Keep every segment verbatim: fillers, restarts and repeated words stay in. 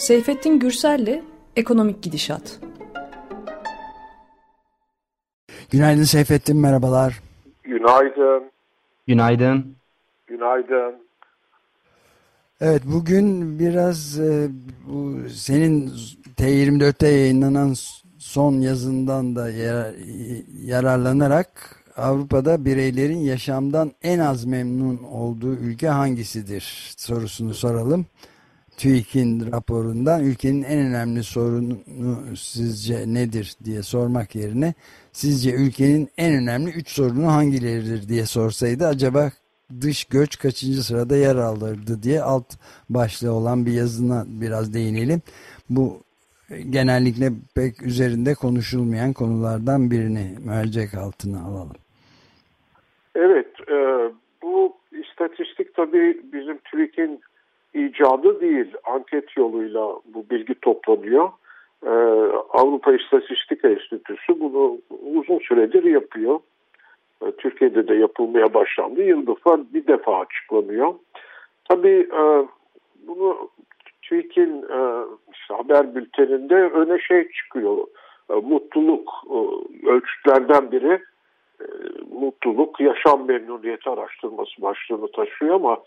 Seyfettin Gürsel'le Ekonomik Gidişat. Günaydın Seyfettin, merhabalar. Günaydın. Günaydın. Günaydın. Evet, bugün biraz e, bu senin T yirmi dört'te yayınlanan son yazından da yarar, yararlanarak Avrupa'da bireylerin yaşamdan en az memnun olduğu ülke hangisidir sorusunu soralım. TÜİK'in raporundan ülkenin en önemli sorunu sizce nedir diye sormak yerine sizce ülkenin en önemli üç sorunu hangileridir diye sorsaydı acaba dış göç kaçıncı sırada yer alırdı diye alt başlığı olan bir yazına biraz değinelim. Bu genellikle pek üzerinde konuşulmayan konulardan birini mercek altına alalım. Evet, e, bu istatistik tabii bizim TÜİK'in icadı değil, anket yoluyla bu bilgi toplanıyor. Ee, Avrupa İstatistik Enstitüsü bunu uzun süredir yapıyor. Ee, Türkiye'de de yapılmaya başlandı. Yılda bir defa açıklanıyor. Tabii e, bunu TÜİK'in e, işte haber bülteninde öne şey çıkıyor. E, mutluluk e, ölçütlerden biri e, mutluluk yaşam memnuniyeti araştırması başlığını taşıyor ama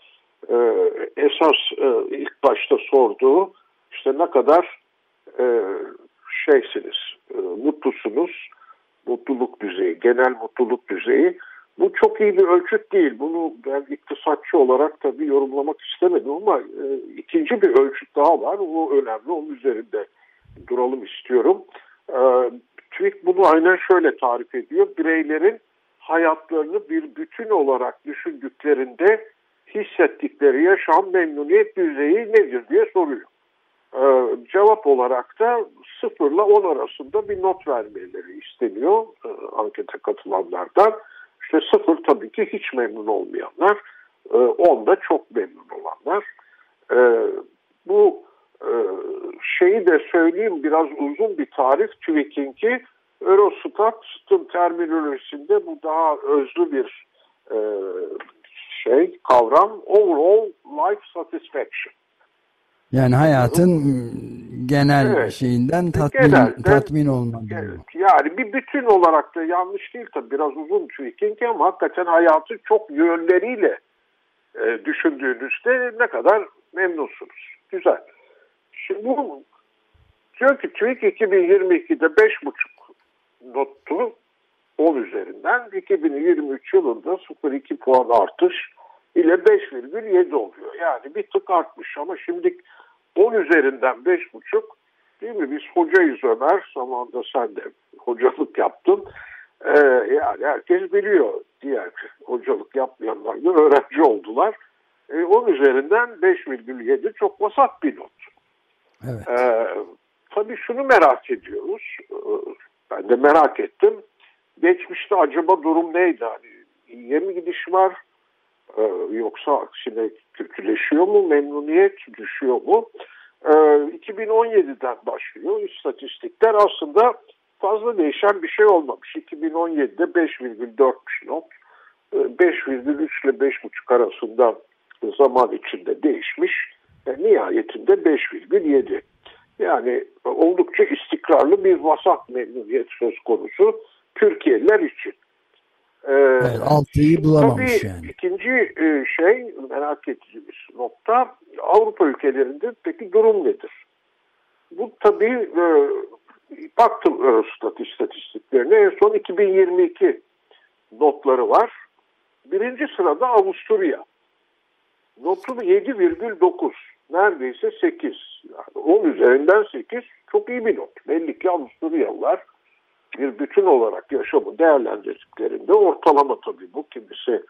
Ee, esas e, ilk başta sorduğu işte ne kadar e, şeysiniz, e, mutlusunuz, mutluluk düzeyi, genel mutluluk düzeyi. Bu çok iyi bir ölçüt değil. Bunu ben iktisatçı olarak tabii yorumlamak istemedim ama e, ikinci bir ölçüt daha var. O önemli. Onun üzerinde duralım istiyorum. E, TÜİK bunu aynen şöyle tarif ediyor. Bireylerin hayatlarını bir bütün olarak düşündüklerinde hissettikleri yaşam memnuniyet düzeyi nedir diye soruyor. Ee, cevap olarak da sıfır ile on arasında bir not vermeleri isteniyor ee, ankete katılanlardan. İşte sıfır tabii ki hiç memnun olmayanlar, ee, on da çok memnun olanlar. Ee, bu e, şeyi de söyleyeyim, biraz uzun bir tarif TÜİK'inki. Eurostat'ın terminolojisinde bu daha özlü bir e, şey, kavram overall life satisfaction. Yani hayatın genel evet. şeyinden tatmin, Genelden, tatmin olmalı. Evet. Yani bir bütün olarak da yanlış değil tabii, biraz uzun çünkü ama hakikaten hayatı çok yönleriyle e, düşündüğünüzde ne kadar memnunsunuz. Güzel. Şimdi bu diyor ki TÜİK iki bin yirmi iki'de beş buçuk nottu on üzerinden, iki bin yirmi üç yılında sıfır virgül iki puan artış ile beş virgül yedi oluyor. Yani bir tık artmış ama şimdi on üzerinden beş virgül beş, değil mi? Biz hocayız Ömer, zamanında sen de hocalık yaptın. Ee, yani herkes biliyor, diğer hocalık yapmayanlar da öğrenci oldular. Ee, on üzerinden beş virgül yedi çok vasat bir not. Evet. Ee, tabii şunu merak ediyoruz, ben de merak ettim. Geçmişte acaba durum neydi? Hani iyiye mi gidiş var? Ee, yoksa aksine kötüleşiyor mu? Memnuniyet düşüyor mu? Ee, iki bin on yedi'den başlıyor istatistikler. Aslında fazla değişen bir şey olmamış. iki bin on yedi'de beş virgül dört'müş not. beş virgül üç ile beş virgül beş arasında zaman içinde değişmiş. Ve nihayetinde beş virgül yedi. Yani oldukça istikrarlı bir vasat memnuniyet söz konusu Türkiye'liler için. Ee, evet, altıyı bulamamış tabii yani. İkinci şey, merak edici bir nokta, Avrupa ülkelerinde peki durum nedir? Bu tabii e, baktım Eurostat istatistiklerine, en son iki bin yirmi iki notları var. Birinci sırada Avusturya. Notu yedi virgül dokuz. Neredeyse sekiz. Yani on üzerinden sekiz. Çok iyi bir not. Belli ki Avusturyalılar bir bütün olarak yaşamı değerlendirdiklerinde, ortalama tabii bu, kimisi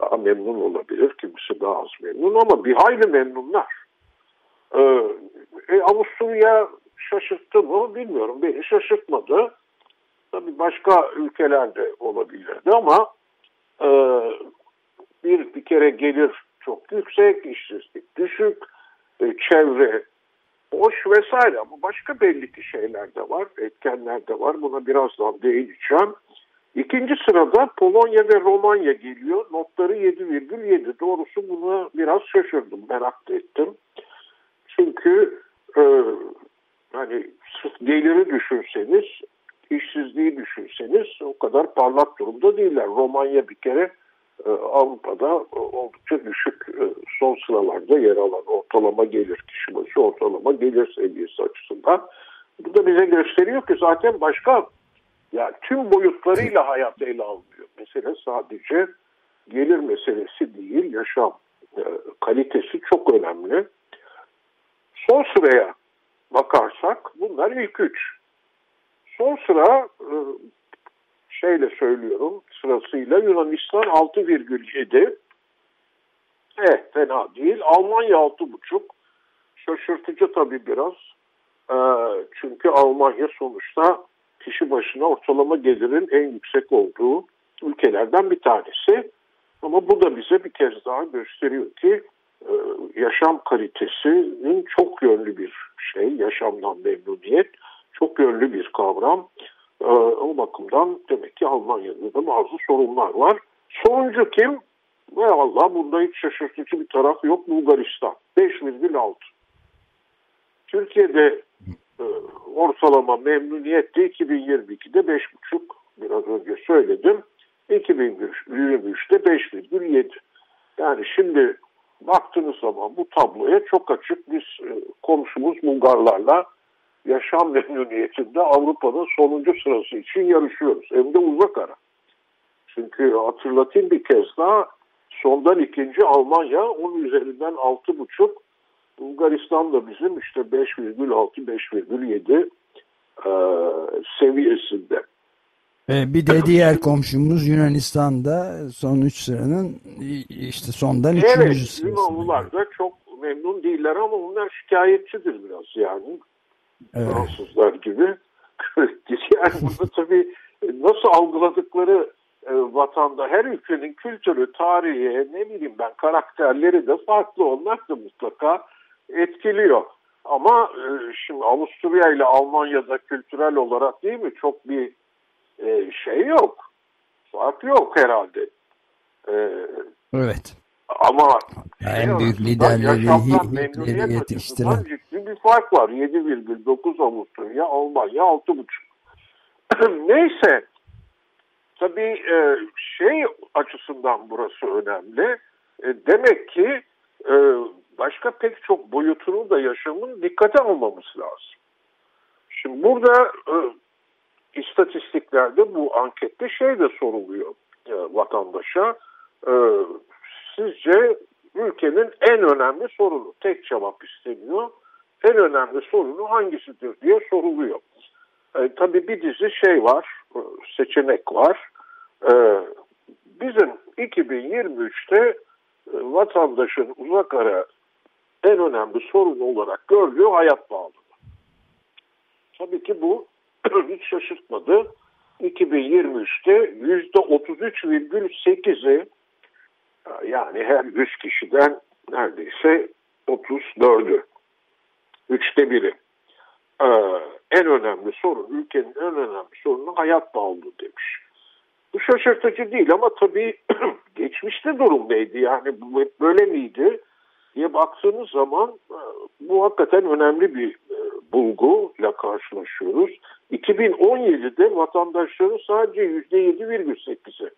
daha memnun olabilir, kimisi daha az memnun ama bir hayli memnunlar. Ee, e, Avusturya şaşırttı mı bilmiyorum, beni şaşırtmadı. Tabii başka ülkelerde olabilirdi ama e, bir bir kere gelir çok yüksek, işsizlik düşük, e, çevre boş vesaire, ama başka belli ki şeyler de var, etkenler de var. Buna birazdan değineceğim. İkinci sırada Polonya ve Romanya geliyor. Notları yedi virgül yedi. Doğrusu buna biraz şaşırdım, merak ettim. Çünkü e, hani geliri düşünseniz, işsizliği düşünseniz o kadar parlak durumda değiller. Romanya bir kere e, Avrupa'da e, oldukça düşük e, son sıralarda yer alan, ortalama gelir, kişi başı ortalama gelir seviyesi açısından. Bu da bize gösteriyor ki zaten başka, yani tüm boyutlarıyla hayat ele alınıyor. Mesele sadece gelir meselesi değil, yaşam e, kalitesi çok önemli. Son sıraya bakarsak bunlar ilk üç. Son sıra e, şeyle söylüyorum, sırasıyla Yunanistan altı virgül yedi. Eh, fena değil. Almanya altı virgül beş. Şaşırtıcı tabii biraz. E, çünkü Almanya sonuçta kişi başına ortalama gelirin en yüksek olduğu ülkelerden bir tanesi. Ama bu da bize bir kez daha gösteriyor ki e, yaşam kalitesinin çok yönlü bir şey, yaşamdan memnuniyet çok yönlü bir kavram. E, o bakımdan demek ki Almanya'da da bazı sorunlar var. Sonuncu kim? Ve Allah, bunda hiç şaşırtıcı bir taraf yok. Bulgaristan beş virgül altı. Türkiye'de e, ortalama memnuniyet de iki bin yirmi ikide beş virgül beş, biraz önce söyledim. iki bin yirmi üçte beş virgül yedi. Yani şimdi baktığınız zaman bu tabloya çok açık, biz komşumuz Bulgarlarla yaşam memnuniyetinde Avrupa'nın sonuncu sırası için yarışıyoruz. Hem de uzak ara. Çünkü hatırlatayım bir kez daha, sondan ikinci Almanya, onun üzerinden altı virgül beş. Bulgaristan da bizim işte beş virgül altı beş virgül yedi e, seviyesinde. Bir de diğer komşumuz Yunanistan'da son üç sıranın işte sondan üçüncü sırasında. Evet, Yunanlılar da çok memnun değiller ama onlar şikayetçidir biraz yani. Evet. Fransızlar gibi. Yani bunu tabii nasıl algıladıkları vatanda, her ülkenin kültürü, tarihi, ne bileyim ben, karakterleri de farklı, onlar da mutlaka etkiliyor. Ama şimdi Avusturya ile Almanya'da kültürel olarak değil mi çok bir şey yok, fark yok herhalde. Ee, evet. Ama yani en büyük liderleri yetiştiren ciddi bir fark var. yedi virgül dokuz Avusturya, Almanya altı virgül beş. Neyse, tabii şey açısından burası önemli. Demek ki başka pek çok boyutunu da yaşamın dikkate almamız lazım. Şimdi burada İstatistiklerde, bu ankette şey de soruluyor e, vatandaşa. E, sizce ülkenin en önemli sorunu, tek cevap isteniyor, en önemli sorunu hangisidir diye soruluyor. E, tabii bir dizi şey var, seçenek var. E, bizim iki bin yirmi üçte e, vatandaşın uzak ara en önemli sorunu olarak gördüğü hayat pahalılığı. Tabii ki bu hiç şaşırtmadı. iki bin yirmi üçte yüzde otuz üç virgül sekizi, yani her yüz kişiden neredeyse otuz dördü, üçte biri, ee, en önemli sorun, ülkenin en önemli sorunu hayat pahalılığı demiş. Bu şaşırtıcı değil ama tabii geçmişte durum neydi, yani bu hep böyle miydi diye baktığınız zaman bu hakikaten önemli bir bulguyla karşılaşıyoruz. iki bin on yedide vatandaşların sadece yüzde yedi virgül sekizi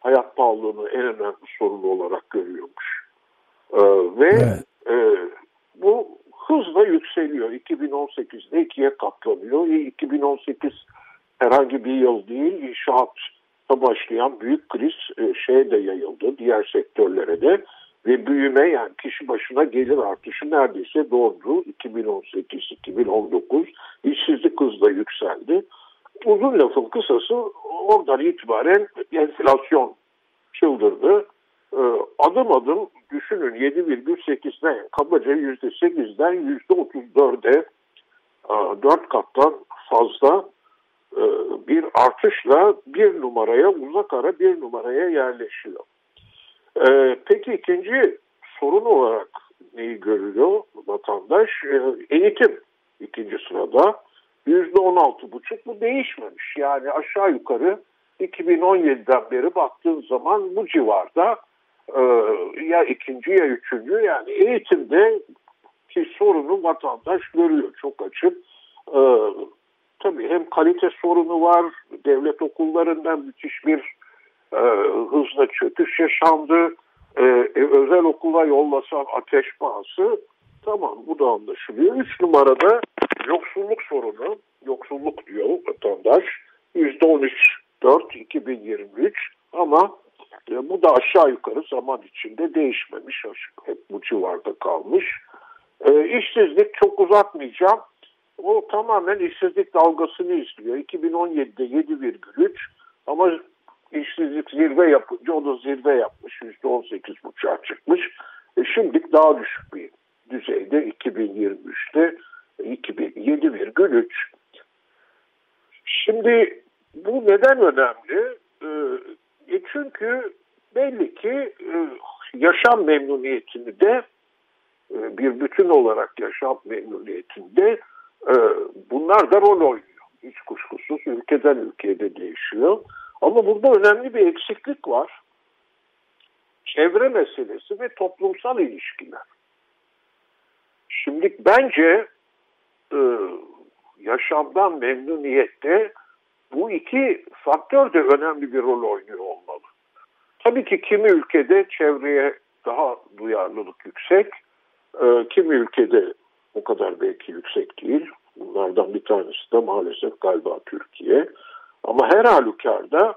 hayat pahalılığını en önemli sorunu olarak görüyormuş. Ee, ve evet. e, bu hızla yükseliyor. iki bin on sekizde ikiye katlanıyor. iki bin on sekiz herhangi bir yıl değil. İnşaatta başlayan büyük kriz e, şeye de yayıldı, diğer sektörlere de. Ve büyüme, yani kişi başına gelir artışı neredeyse doğru. iki bin on sekiz iki bin on dokuz işsizlik hızla yükseldi. Uzun lafın kısası, oradan itibaren enflasyon çıldırdı. Adım adım düşünün, yedi virgül sekizden kabaca yüzde sekizden yüzde otuz dörde, dört kattan fazla bir artışla bir numaraya, uzak ara bir numaraya yerleşiyor. Ee, peki ikinci sorun olarak neyi görüyor vatandaş? Ee, eğitim ikinci sırada, yüzde on altı virgül beş. Bu değişmemiş. Yani aşağı yukarı iki bin on yediden beri baktığın zaman bu civarda e, ya ikinci ya üçüncü, yani eğitimde ki sorunu vatandaş görüyor çok açık. Ee, tabii hem kalite sorunu var, devlet okullarından müthiş bir e, hızla çöküş yaşandı. E, e, özel okula yollasan ateş pahası, tamam bu da anlaşılıyor. Üç numarada yoksulluk sorunu, yoksulluk diyor vatandaş, yüzde on üç virgül dört iki bin yirmi üç ama e, bu da aşağı yukarı zaman içinde değişmemiş, hep bu civarda kalmış. E, işsizlik çok uzatmayacağım. O tamamen işsizlik dalgasını izliyor. iki bin on yedi'de yedi virgül üç ama işsizlik zirve yapınca o da zirve yapmış. yüzde on sekiz virgül beş'e çıkmış. E şimdi daha düşük bir düzeyde iki bin yirmi üç'te yedi virgül üç. Şimdi bu neden önemli? E çünkü belli ki yaşam memnuniyetini de bir bütün olarak yaşam memnuniyetini de bunlar da rol oynuyor. Hiç kuşkusuz ülkeden ülkeye de değişiyor. Ama burada önemli bir eksiklik var. Çevre meselesi ve toplumsal ilişkiler. Şimdi bence yaşamdan memnuniyette bu iki faktör de önemli bir rol oynuyor olmalı. Tabii ki kimi ülkede çevreye daha duyarlılık yüksek, kimi ülkede o kadar belki yüksek değil. Bunlardan bir tanesi de maalesef galiba Türkiye. Ama her halükarda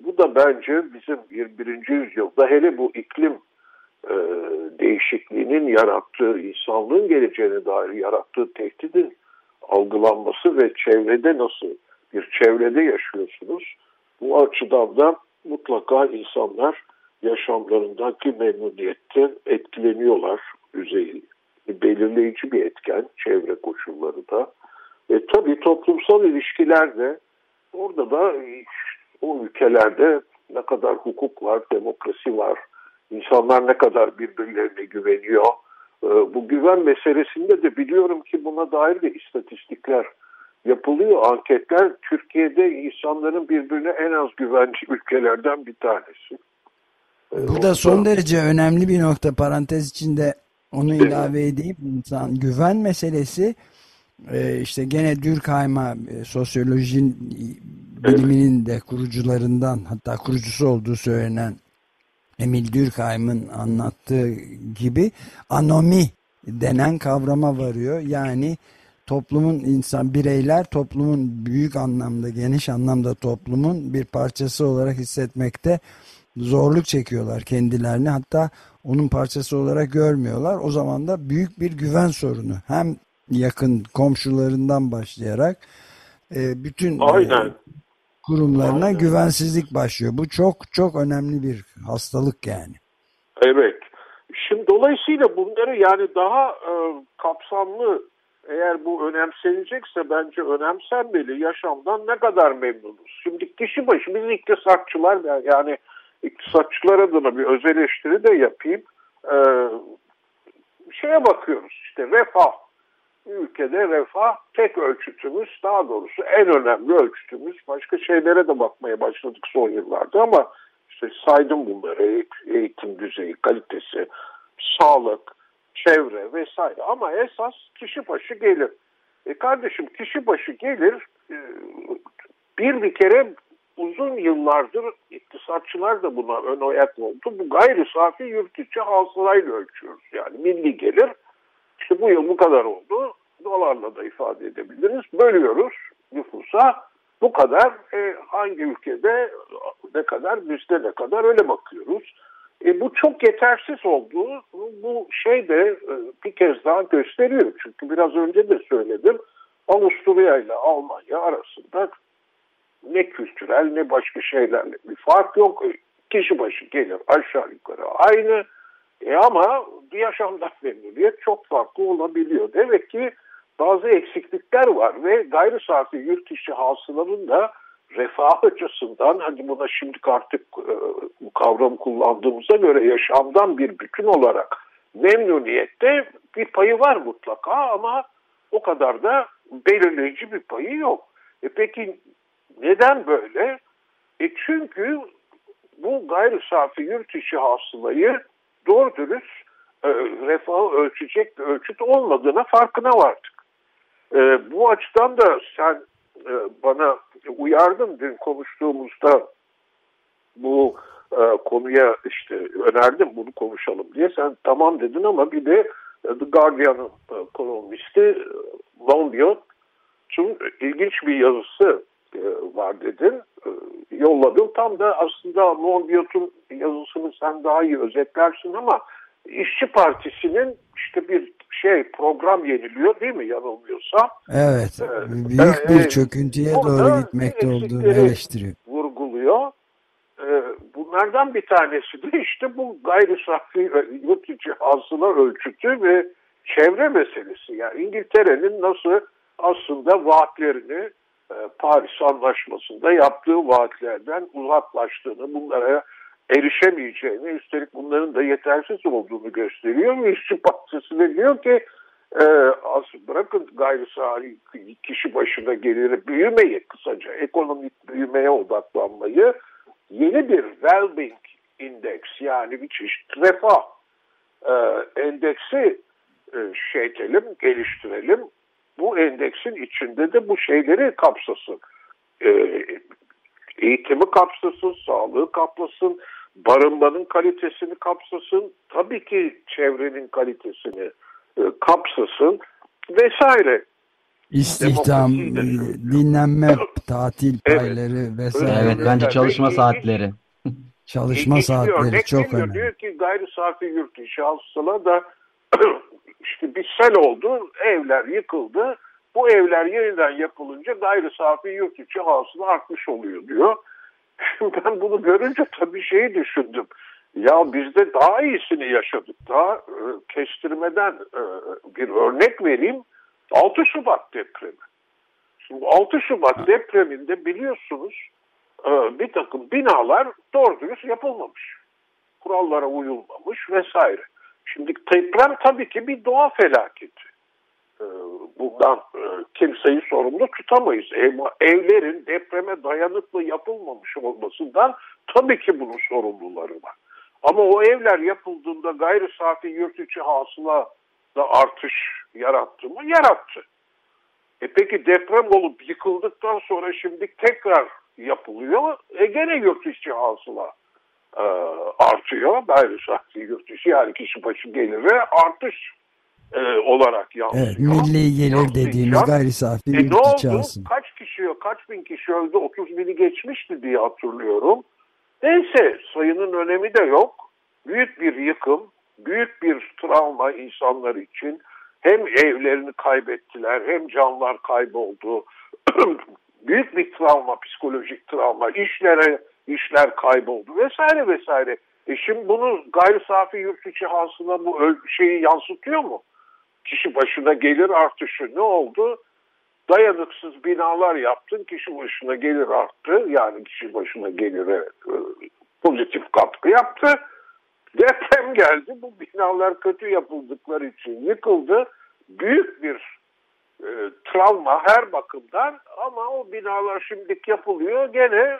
bu da bence bizim yirmi birinci yüzyılda hele bu iklim e, değişikliğinin yarattığı, insanlığın geleceğine dair yarattığı tehditin algılanması ve çevrede nasıl bir çevrede yaşıyorsunuz. Bu açıdan da mutlaka insanlar yaşamlarındaki memnuniyetten etkileniyorlar düzeyi. Belirleyici bir etken çevre koşulları da. E, tabii toplumsal ilişkiler de orada da o ülkelerde ne kadar hukuk var, demokrasi var, insanlar ne kadar birbirlerine güveniyor. E, bu güven meselesinde de biliyorum ki buna dair de istatistikler yapılıyor, anketler. Türkiye'de insanların birbirine en az güvenci ülkelerden bir tanesi. E, Burada o, son derece önemli bir nokta, parantez içinde onu ilave edeyim, insan güven meselesi işte gene Durkheim'a, sosyoloji biliminin de kurucularından, hatta kurucusu olduğu söylenen Emil Durkheim'in anlattığı gibi anomi denen kavrama varıyor. Yani toplumun, insan bireyler toplumun büyük anlamda, geniş anlamda toplumun bir parçası olarak hissetmekte zorluk çekiyorlar kendilerini, hatta onun parçası olarak görmüyorlar. O zaman da büyük bir güven sorunu, hem yakın komşularından başlayarak bütün Aynen. kurumlarına Aynen. güvensizlik başlıyor. Bu çok çok önemli bir hastalık yani. Evet. Şimdi dolayısıyla bunları yani daha e, kapsamlı, eğer bu önemsenecekse bence önemsenmeli. Yaşamdan ne kadar memnunuz? Şimdi kişi başı, biz iktisatçılar yani İktisatçılar adına bir öz eleştiri de yapayım. Ee, şeye bakıyoruz işte, refah. Ülkede refah tek ölçütümüz, daha doğrusu en önemli ölçütümüz. Başka şeylere de bakmaya başladık son yıllarda ama işte saydım bunları: eğitim düzeyi, kalitesi, sağlık, çevre vesaire. Ama esas kişi başı gelir. E kardeşim, kişi başı gelir bir bir kere uzun yıllardır iktisatçılar da buna ön ayak oldu. Bu gayri safi yurt içi hasılayla ölçüyoruz. Yani milli gelir işte bu yıl bu kadar oldu. Dolarla da ifade edebiliriz. Bölüyoruz nüfusa, bu kadar e, hangi ülkede ne kadar, bizde ne kadar, öyle bakıyoruz. E, bu çok yetersiz oldu. Bu şey de e, bir kez daha gösteriyor. Çünkü biraz önce de söyledim. Avusturya ile Almanya arasında ne kültürel ne başka şeylerle bir fark yok. Kişi başı gelir aşağı yukarı aynı. E ama yaşamdan memnuniyet çok farklı olabiliyor. Demek ki bazı eksiklikler var ve gayri safi yurt içi hasılanın da refah açısından, hadi buna şimdi artık e, bu kavramı kullandığımıza göre, yaşamdan bir bütün olarak memnuniyette bir payı var mutlaka ama o kadar da belirleyici bir payı yok. E peki neden böyle? E çünkü bu gayri safi yurt içi hasılayı doğru dürüst refahı ölçecek bir ölçüt olmadığına farkına vardık. E, bu açıdan da sen e, bana uyardın dün konuştuğumuzda, bu e, konuya işte önerdim bunu konuşalım diye, sen tamam dedin ama bir de The Guardian'ın e, kolumnisti Lombiot'un ilginç bir yazısı e, var dedin. E, yolladım. Tam da aslında Lombiot'un yazısını sen daha iyi özetlersin ama İşçi Partisi'nin işte bir şey program yeniliyor değil mi yanılmıyorsam? Evet. Ee, büyük e, bir çöküntüye doğru gitmekte olduğunu eleştiriyor. Vurguluyor. Ee, bunlardan bir tanesi de işte bu gayri safi yurt içi hasıla ölçütü ve çevre meselesi. Yani İngiltere'nin nasıl aslında vaatlerini e, Paris Anlaşması'nda yaptığı vaatlerden uzaklaştığını, bunlara erişemeyeceğini, üstelik bunların da yetersiz olduğunu gösteriyor. İşçi Partisi de diyor ki e, bırakın gayri sahi kişi başına geliri büyümeyi, kısaca ekonomik büyümeye odaklanmayı, yeni bir well-being index, yani bir çeşit refah e, endeksi e, şeytelim, geliştirelim. Bu endeksin içinde de bu şeyleri kapsasın. E, eğitimi kapsasın, sağlığı kapsasın, barınmanın kalitesini kapsasın, tabii ki çevrenin kalitesini e, kapsasın vesaire. İstihdam, dinlenme, tatil payları evet. vesaire. Evet, bence çalışma evet. saatleri. Çalışma İlginç saatleri çok diyor, önemli. Diyor ki gayri safi yurt içi hasıla da işte bir sel oldu, evler yıkıldı. Bu evler yeniden yapılınca gayri safi yurt içi hasıla artmış oluyor diyor. Ben bunu görünce tabii şeyi düşündüm. Ya biz de daha iyisini yaşadık. Daha kestirmeden bir örnek vereyim. altı Şubat depremi. Şimdi altı Şubat depreminde biliyorsunuz bir takım binalar doğru dürüst yapılmamış. Kurallara uyulmamış vesaire. Şimdi deprem tabii ki bir doğa felaketi. Bundan kimseyi sorumlu tutamayız. Evlerin depreme dayanıklı yapılmamış olmasından tabii ki bunun sorumluları var. Ama o evler yapıldığında gayri safi yurt içi hasıla da artış yarattı mı? Yarattı. E peki deprem olup yıkıldıktan sonra şimdi tekrar yapılıyor. E gene yurt içi hasıla e, artıyor. Gayri safi yurt içi, yani kişi başı geliri artış e, olarak yansıyor. Evet, milli gelir dediğimiz gayri safi e, yurt içi hasıla. Kaç kişi, kaç bin kişi öldü? otuz bini geçmişti diye hatırlıyorum. Neyse, sayının önemi de yok. Büyük bir yıkım, büyük bir travma insanlar için. Hem evlerini kaybettiler, hem canlar kayboldu. Büyük bir travma, psikolojik travma, işlere işler kayboldu vesaire vesaire. E şimdi bunu gayri safi yurt içi hasıla bu şeyi yansıtıyor mu? Kişi başına gelir artışı ne oldu? Dayanıksız binalar yaptın, kişi başına gelir arttı. Yani kişi başına gelire e, pozitif katkı yaptı. Deprem geldi. Bu binalar kötü yapıldıkları için yıkıldı. Büyük bir e, travma her bakımdan, ama o binalar şimdilik yapılıyor. Gene e,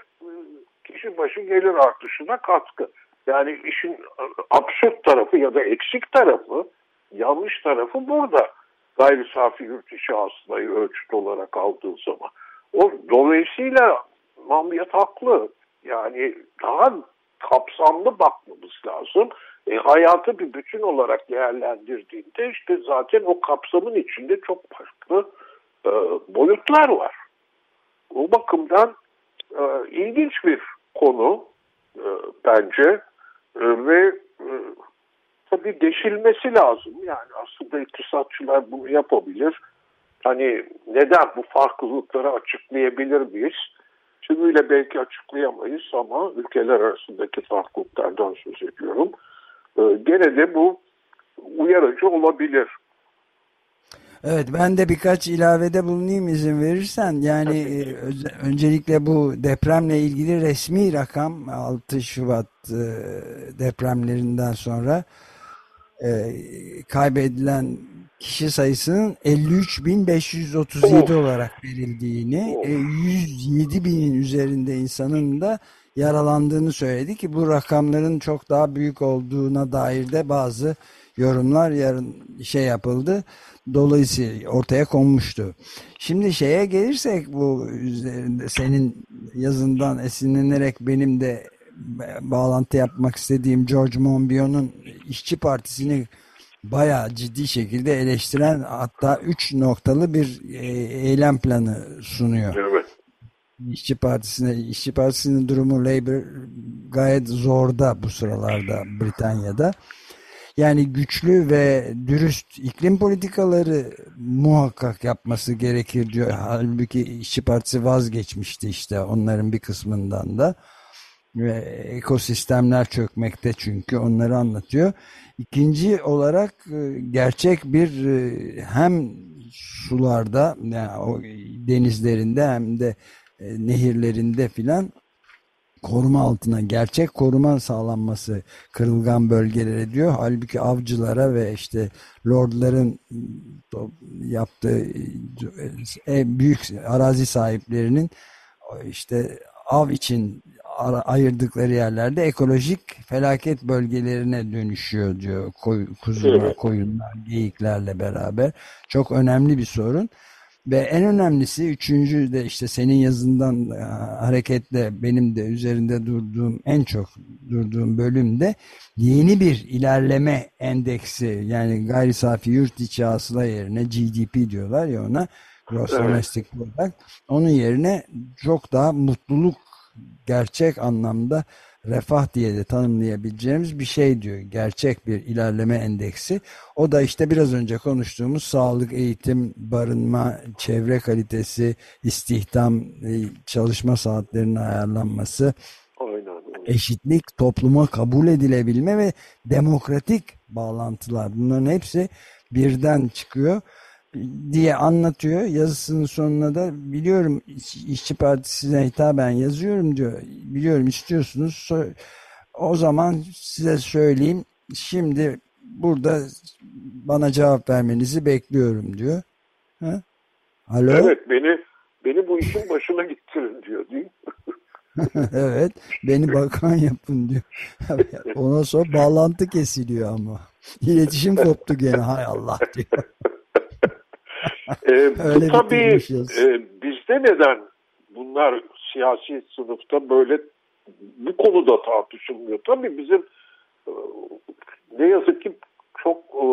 kişi başı gelir artışına katkı. Yani işin absürt tarafı ya da eksik tarafı, yanlış tarafı burada. Gayri safi yurt içi hasılayı ölçüt olarak aldığı zaman. O, dolayısıyla Mamiyet haklı. Yani daha kapsamlı bakmamız lazım. E, hayatı bir bütün olarak değerlendirdiğinde işte zaten o kapsamın içinde çok farklı e, boyutlar var. O bakımdan e, ilginç bir konu e, bence e, ve e, tabii deşilmesi lazım. Yani aslında iktisatçılar bunu yapabilir. Hani neden bu farklılıkları açıklayabilir miyiz? Tümüyle belki açıklayamayız ama ülkeler arasındaki farklılıklardan söz ediyorum. Ee, gene de bu uyarıcı olabilir. Evet, ben de birkaç ilavede bulunayım izin verirsen. Yani ö- öncelikle bu depremle ilgili resmi rakam altı Şubat e, depremlerinden sonra e, kaybedilen kişi sayısının elli üç bin beş yüz otuz yedi olarak verildiğini, yüz yedi binin üzerinde insanın da yaralandığını söyledi ki bu rakamların çok daha büyük olduğuna dair de bazı yorumlar yarın şey yapıldı. Dolayısıyla ortaya konmuştu. Şimdi şeye gelirsek, bu üzerinde senin yazından esinlenerek benim de bağlantı yapmak istediğim George Monbiot'un İşçi Partisi'ni bayağı ciddi şekilde eleştiren, hatta üç noktalı bir eylem planı sunuyor. Evet. İşçi Partisi'ne, İşçi Partisi'nin durumu Labour gayet zorda bu sıralarda Britanya'da. Yani güçlü ve dürüst iklim politikaları muhakkak yapması gerekir diyor. Halbuki İşçi Partisi vazgeçmişti işte onların bir kısmından da. Ve ekosistemler çökmekte çünkü, onları anlatıyor. İkinci olarak gerçek bir hem sularda, yani o denizlerinde hem de nehirlerinde filan koruma altına, gerçek koruma sağlanması kırılgan bölgelere diyor. Halbuki avcılara ve işte lordların yaptığı, büyük arazi sahiplerinin işte av için ayırdıkları yerlerde ekolojik felaket bölgelerine dönüşüyor diyor. Kuzular, koyunlar, geyiklerle beraber. Çok önemli bir sorun. Ve en önemlisi, üçüncü de işte senin yazından hareketle benim de üzerinde durduğum, en çok durduğum bölümde yeni bir ilerleme endeksi, yani gayri safi yurt içi hasıla yerine G D P diyorlar ya ona, gross domestic product, onun yerine çok daha mutluluk, gerçek anlamda refah diye de tanımlayabileceğimiz bir şey diyor. Gerçek bir ilerleme endeksi. O da işte biraz önce konuştuğumuz sağlık, eğitim, barınma, çevre kalitesi, istihdam, çalışma saatlerinin ayarlanması, eşitlik, topluma kabul edilebilme ve demokratik bağlantılar. Bunların hepsi birden çıkıyor diye anlatıyor. Yazısının sonuna da, biliyorum İşçi Partisi'ne hitaben yazıyorum diyor. Biliyorum istiyorsunuz. O zaman size söyleyeyim. Şimdi burada bana cevap vermenizi bekliyorum diyor. Ha? Alo? Evet, beni beni bu işin başına getirin diyor değil mi? Evet. Beni bakan yapın diyor. Ondan sonra bağlantı kesiliyor ama. İletişim koptu gene. Hay Allah diyor. Ee, bu tabii e, bizde neden bunlar siyasi sınıfta böyle bu konuda tartışılmıyor? Tabii bizim e, ne yazık ki çok e,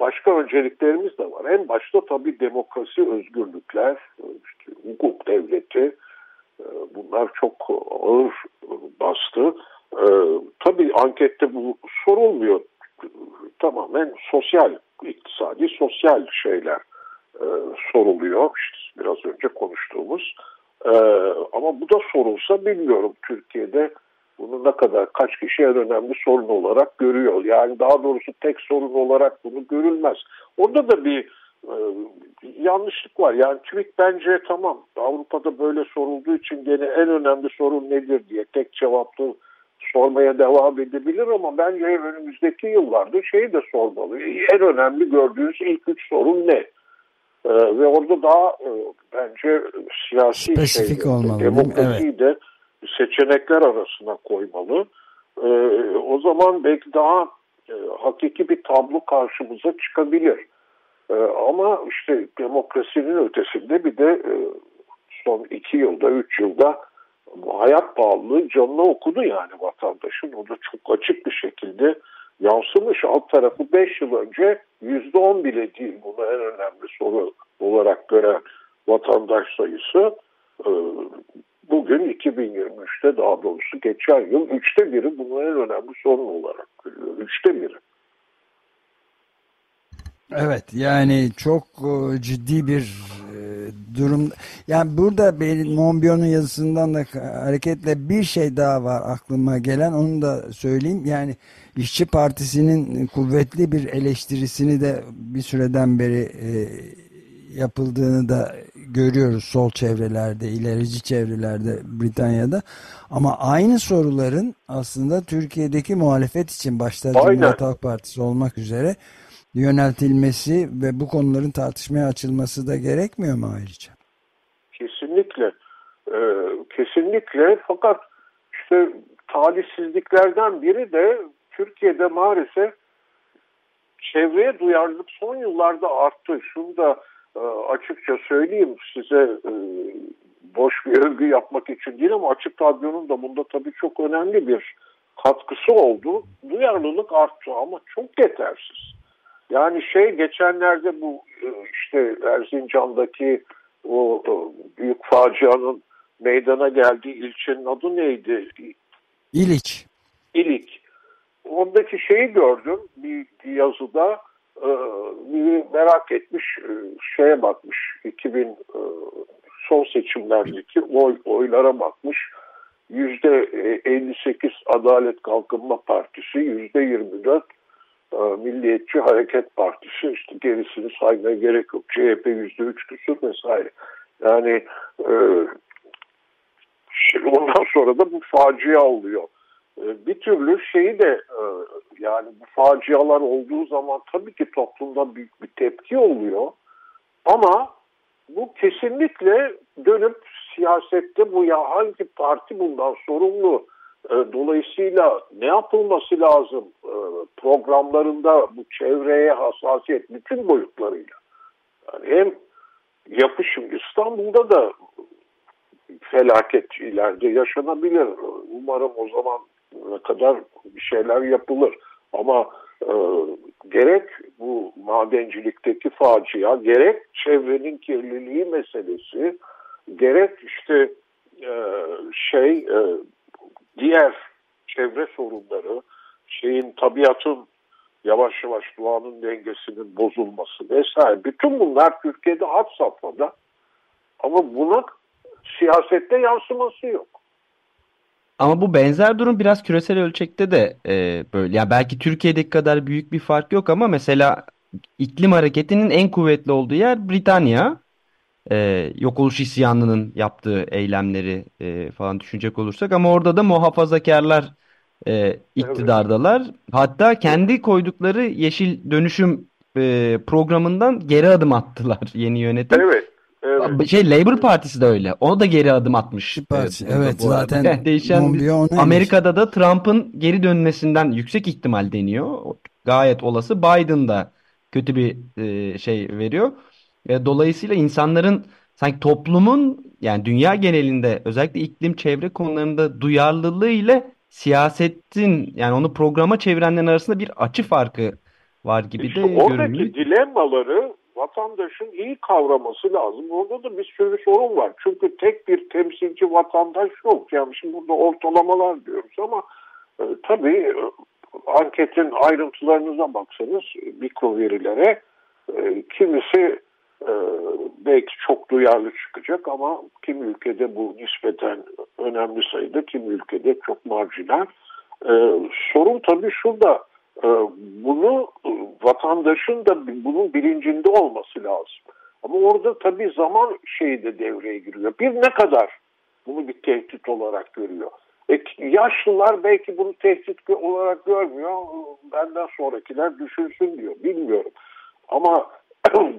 başka önceliklerimiz de var. En başta tabii demokrasi, özgürlükler, işte hukuk devleti, e, bunlar çok ağır bastı. E, tabii ankette bu sorulmuyor. Tamamen sosyal, iktisadi, sosyal şeyler Ee, soruluyor. İşte biraz önce konuştuğumuz. Ee, ama bu da sorulsa bilmiyorum Türkiye'de bunu ne kadar, kaç kişi en önemli sorun olarak görüyor. Yani daha doğrusu tek sorun olarak bunu görülmez. Orada da bir e, yanlışlık var. Yani TÜİK bence tamam, Avrupa'da böyle sorulduğu için gene en önemli sorun nedir diye tek cevaplı sormaya devam edebilir ama bence önümüzdeki yıllarda şeyi de sormalı. En önemli gördüğünüz ilk üç sorun ne? Ee, ve orada daha e, bence siyasi spesifik şey, olmalı, demokrasiyi de seçenekler arasına koymalı. E, o zaman belki daha e, hakiki bir tablo karşımıza çıkabilir. E, ama işte demokrasinin ötesinde bir de e, son iki yılda, üç yılda hayat pahalılığı canına okudu yani vatandaşın. O da çok açık bir şekilde yansımış. Alt tarafı beş yıl önce yüzde on bile değil, bunu en önemli soru olarak gören vatandaş sayısı bugün iki bin yirmi üçte, daha doğrusu geçen yıl üçte biri bunu en önemli sorun olarak görüyor. Üçte biri. Evet, yani çok ciddi bir durum. Yani burada Monbiot'un yazısından da hareketle bir şey daha var aklıma gelen, onu da söyleyeyim. Yani İşçi Partisi'nin kuvvetli bir eleştirisini de bir süreden beri e, yapıldığını da görüyoruz sol çevrelerde, ilerici çevrelerde Britanya'da. Ama aynı soruların aslında Türkiye'deki muhalefet için, başta Cumhuriyet Halk Partisi olmak üzere yöneltilmesi ve bu konuların tartışmaya açılması da gerekmiyor mu ayrıca? Kesinlikle. Ee, kesinlikle. Fakat işte talihsizliklerden biri de Türkiye'de maalesef çevreye duyarlılık son yıllarda arttı. Şunu da e, açıkça söyleyeyim size, e, boş bir övgü yapmak için değil ama Açık Radyo'nun da bunda tabii çok önemli bir katkısı oldu. Duyarlılık arttı ama çok yetersiz. Yani şey geçenlerde bu işte Erzincan'daki o büyük facianın meydana geldiği ilçenin adı neydi? İliç. İliç. Ondaki şeyi gördüm bir yazıda, bir merak etmiş şeye bakmış, iki bin son seçimlerdeki oy, oylara bakmış. yüzde elli sekiz Adalet Kalkınma Partisi, yüzde yirmi dört Milliyetçi Hareket Partisi, işte gerisini saymaya gerek yok. C H P yüzde üç küsur vesaire. Yani e, şimdi ondan sonra da bu facia oluyor. E, bir türlü şeyi de e, yani bu facialar olduğu zaman tabii ki toplumda büyük bir tepki oluyor. Ama bu kesinlikle dönüp siyasette bu ya hangi parti bundan sorumlu? Dolayısıyla ne yapılması lazım programlarında bu çevreye hassasiyet bütün boyutlarıyla. Yani hem yapı şimdi İstanbul'da da felaket ileride yaşanabilir. Umarım o zaman kadar bir şeyler yapılır. Ama e, gerek bu madencilikteki facia, gerek çevrenin kirliliği meselesi, gerek işte e, şey... E, diğer çevre sorunları, şeyin tabiatın yavaş yavaş doğanın dengesinin bozulması vesaire. Bütün bunlar Türkiye'de had safhada ama bunun siyasette yansıması yok. Ama bu benzer durum biraz küresel ölçekte de e, böyle. Ya belki Türkiye'deki kadar büyük bir fark yok ama mesela iklim hareketinin en kuvvetli olduğu yer Britanya. Ee, yok oluş isyanının yaptığı eylemleri e, falan düşünecek olursak ama orada da muhafazakarlar e, iktidardalar. Evet. Hatta kendi koydukları yeşil dönüşüm e, programından geri adım attılar yeni yönetim. Evet. Evet. Şey Labour Partisi de öyle. O da geri adım atmış. Parti, evet, evet zaten değişen bir, Amerika'da da Trump'ın geri dönmesinden yüksek ihtimal deniyor. Gayet olası. Biden da kötü bir e, şey veriyor. Dolayısıyla insanların sanki toplumun yani dünya genelinde özellikle iklim çevre konularında duyarlılığı ile siyasetin yani onu programa çevirenlerin arasında bir açı farkı var gibi işte de görünüyor. Oradaki görünmüyor. Dilemmaları vatandaşın iyi kavraması lazım. Orada da bir sürü sorun var. Çünkü tek bir temsilci vatandaş yok. Yani şimdi burada ortalamalar diyoruz ama e, tabii e, anketin ayrıntılarınıza baksanız mikro verilere e, kimisi Ee, belki çok duyarlı çıkacak ama kim ülkede bu nispeten önemli sayıda, kim ülkede çok marjinal. Ee, sorun tabii şurada, e, bunu vatandaşın da bunun bilincinde olması lazım. Ama orada tabii zaman şeyi de devreye giriyor. Bir ne kadar bunu bir tehdit olarak görüyor. E, yaşlılar belki bunu tehdit olarak görmüyor. Benden sonrakiler düşünsün diyor. Bilmiyorum. Ama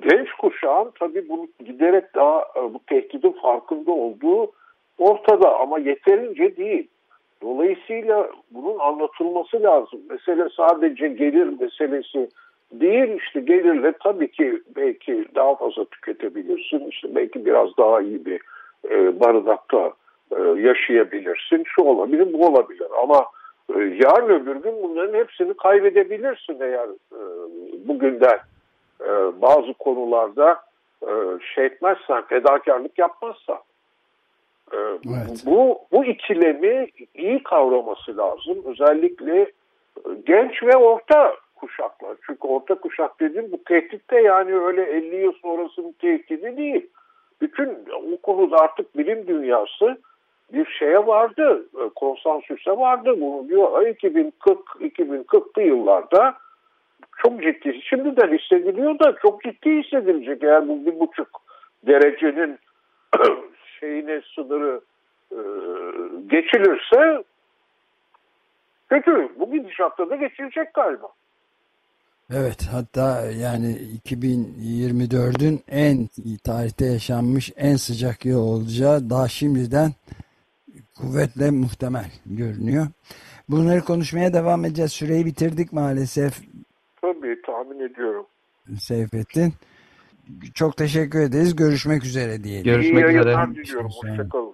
genç kuşağın tabii bunu giderek daha bu tehdidin farkında olduğu ortada ama yeterince değil. Dolayısıyla bunun anlatılması lazım. Mesele sadece gelir meselesi değil. İşte gelirle tabii ki belki daha fazla tüketebilirsin. İşte belki biraz daha iyi bir barınakta yaşayabilirsin. Şu olabilir, bu olabilir. Ama yarın öbür gün bunların hepsini kaybedebilirsin eğer bugünden bazı konularda şey etmezsen, fedakarlık yapmazsan. Evet. Bu, bu ikilemi iyi kavraması lazım. Özellikle genç ve orta kuşaklar. Çünkü orta kuşak dediğim bu tehdit de yani öyle elli yıl sonrasının tehdidi değil. Bütün o konuda artık bilim dünyası bir şeye vardı. Konsensüse vardı. Bunu diyor iki bin kırk iki bin kırklı yıllarda çok ciddi. Şimdiden hissediliyor da çok ciddi hissedilecek. Eğer bu bir buçuk derecenin şeyine sınırı e, geçilirse kötü. Bu gidişatta da geçilecek galiba. Evet, hatta yani iki bin yirmi dördün en tarihte yaşanmış en sıcak yıl olacağı daha şimdiden kuvvetle muhtemel görünüyor. Bunları konuşmaya devam edeceğiz. Süreyi bitirdik maalesef. Tabii, tahmin ediyorum. Seyfettin, çok teşekkür ederiz. Görüşmek üzere diyelim. Görüşmek üzere. İyi yayınlar diliyorum. Hoşçakalın.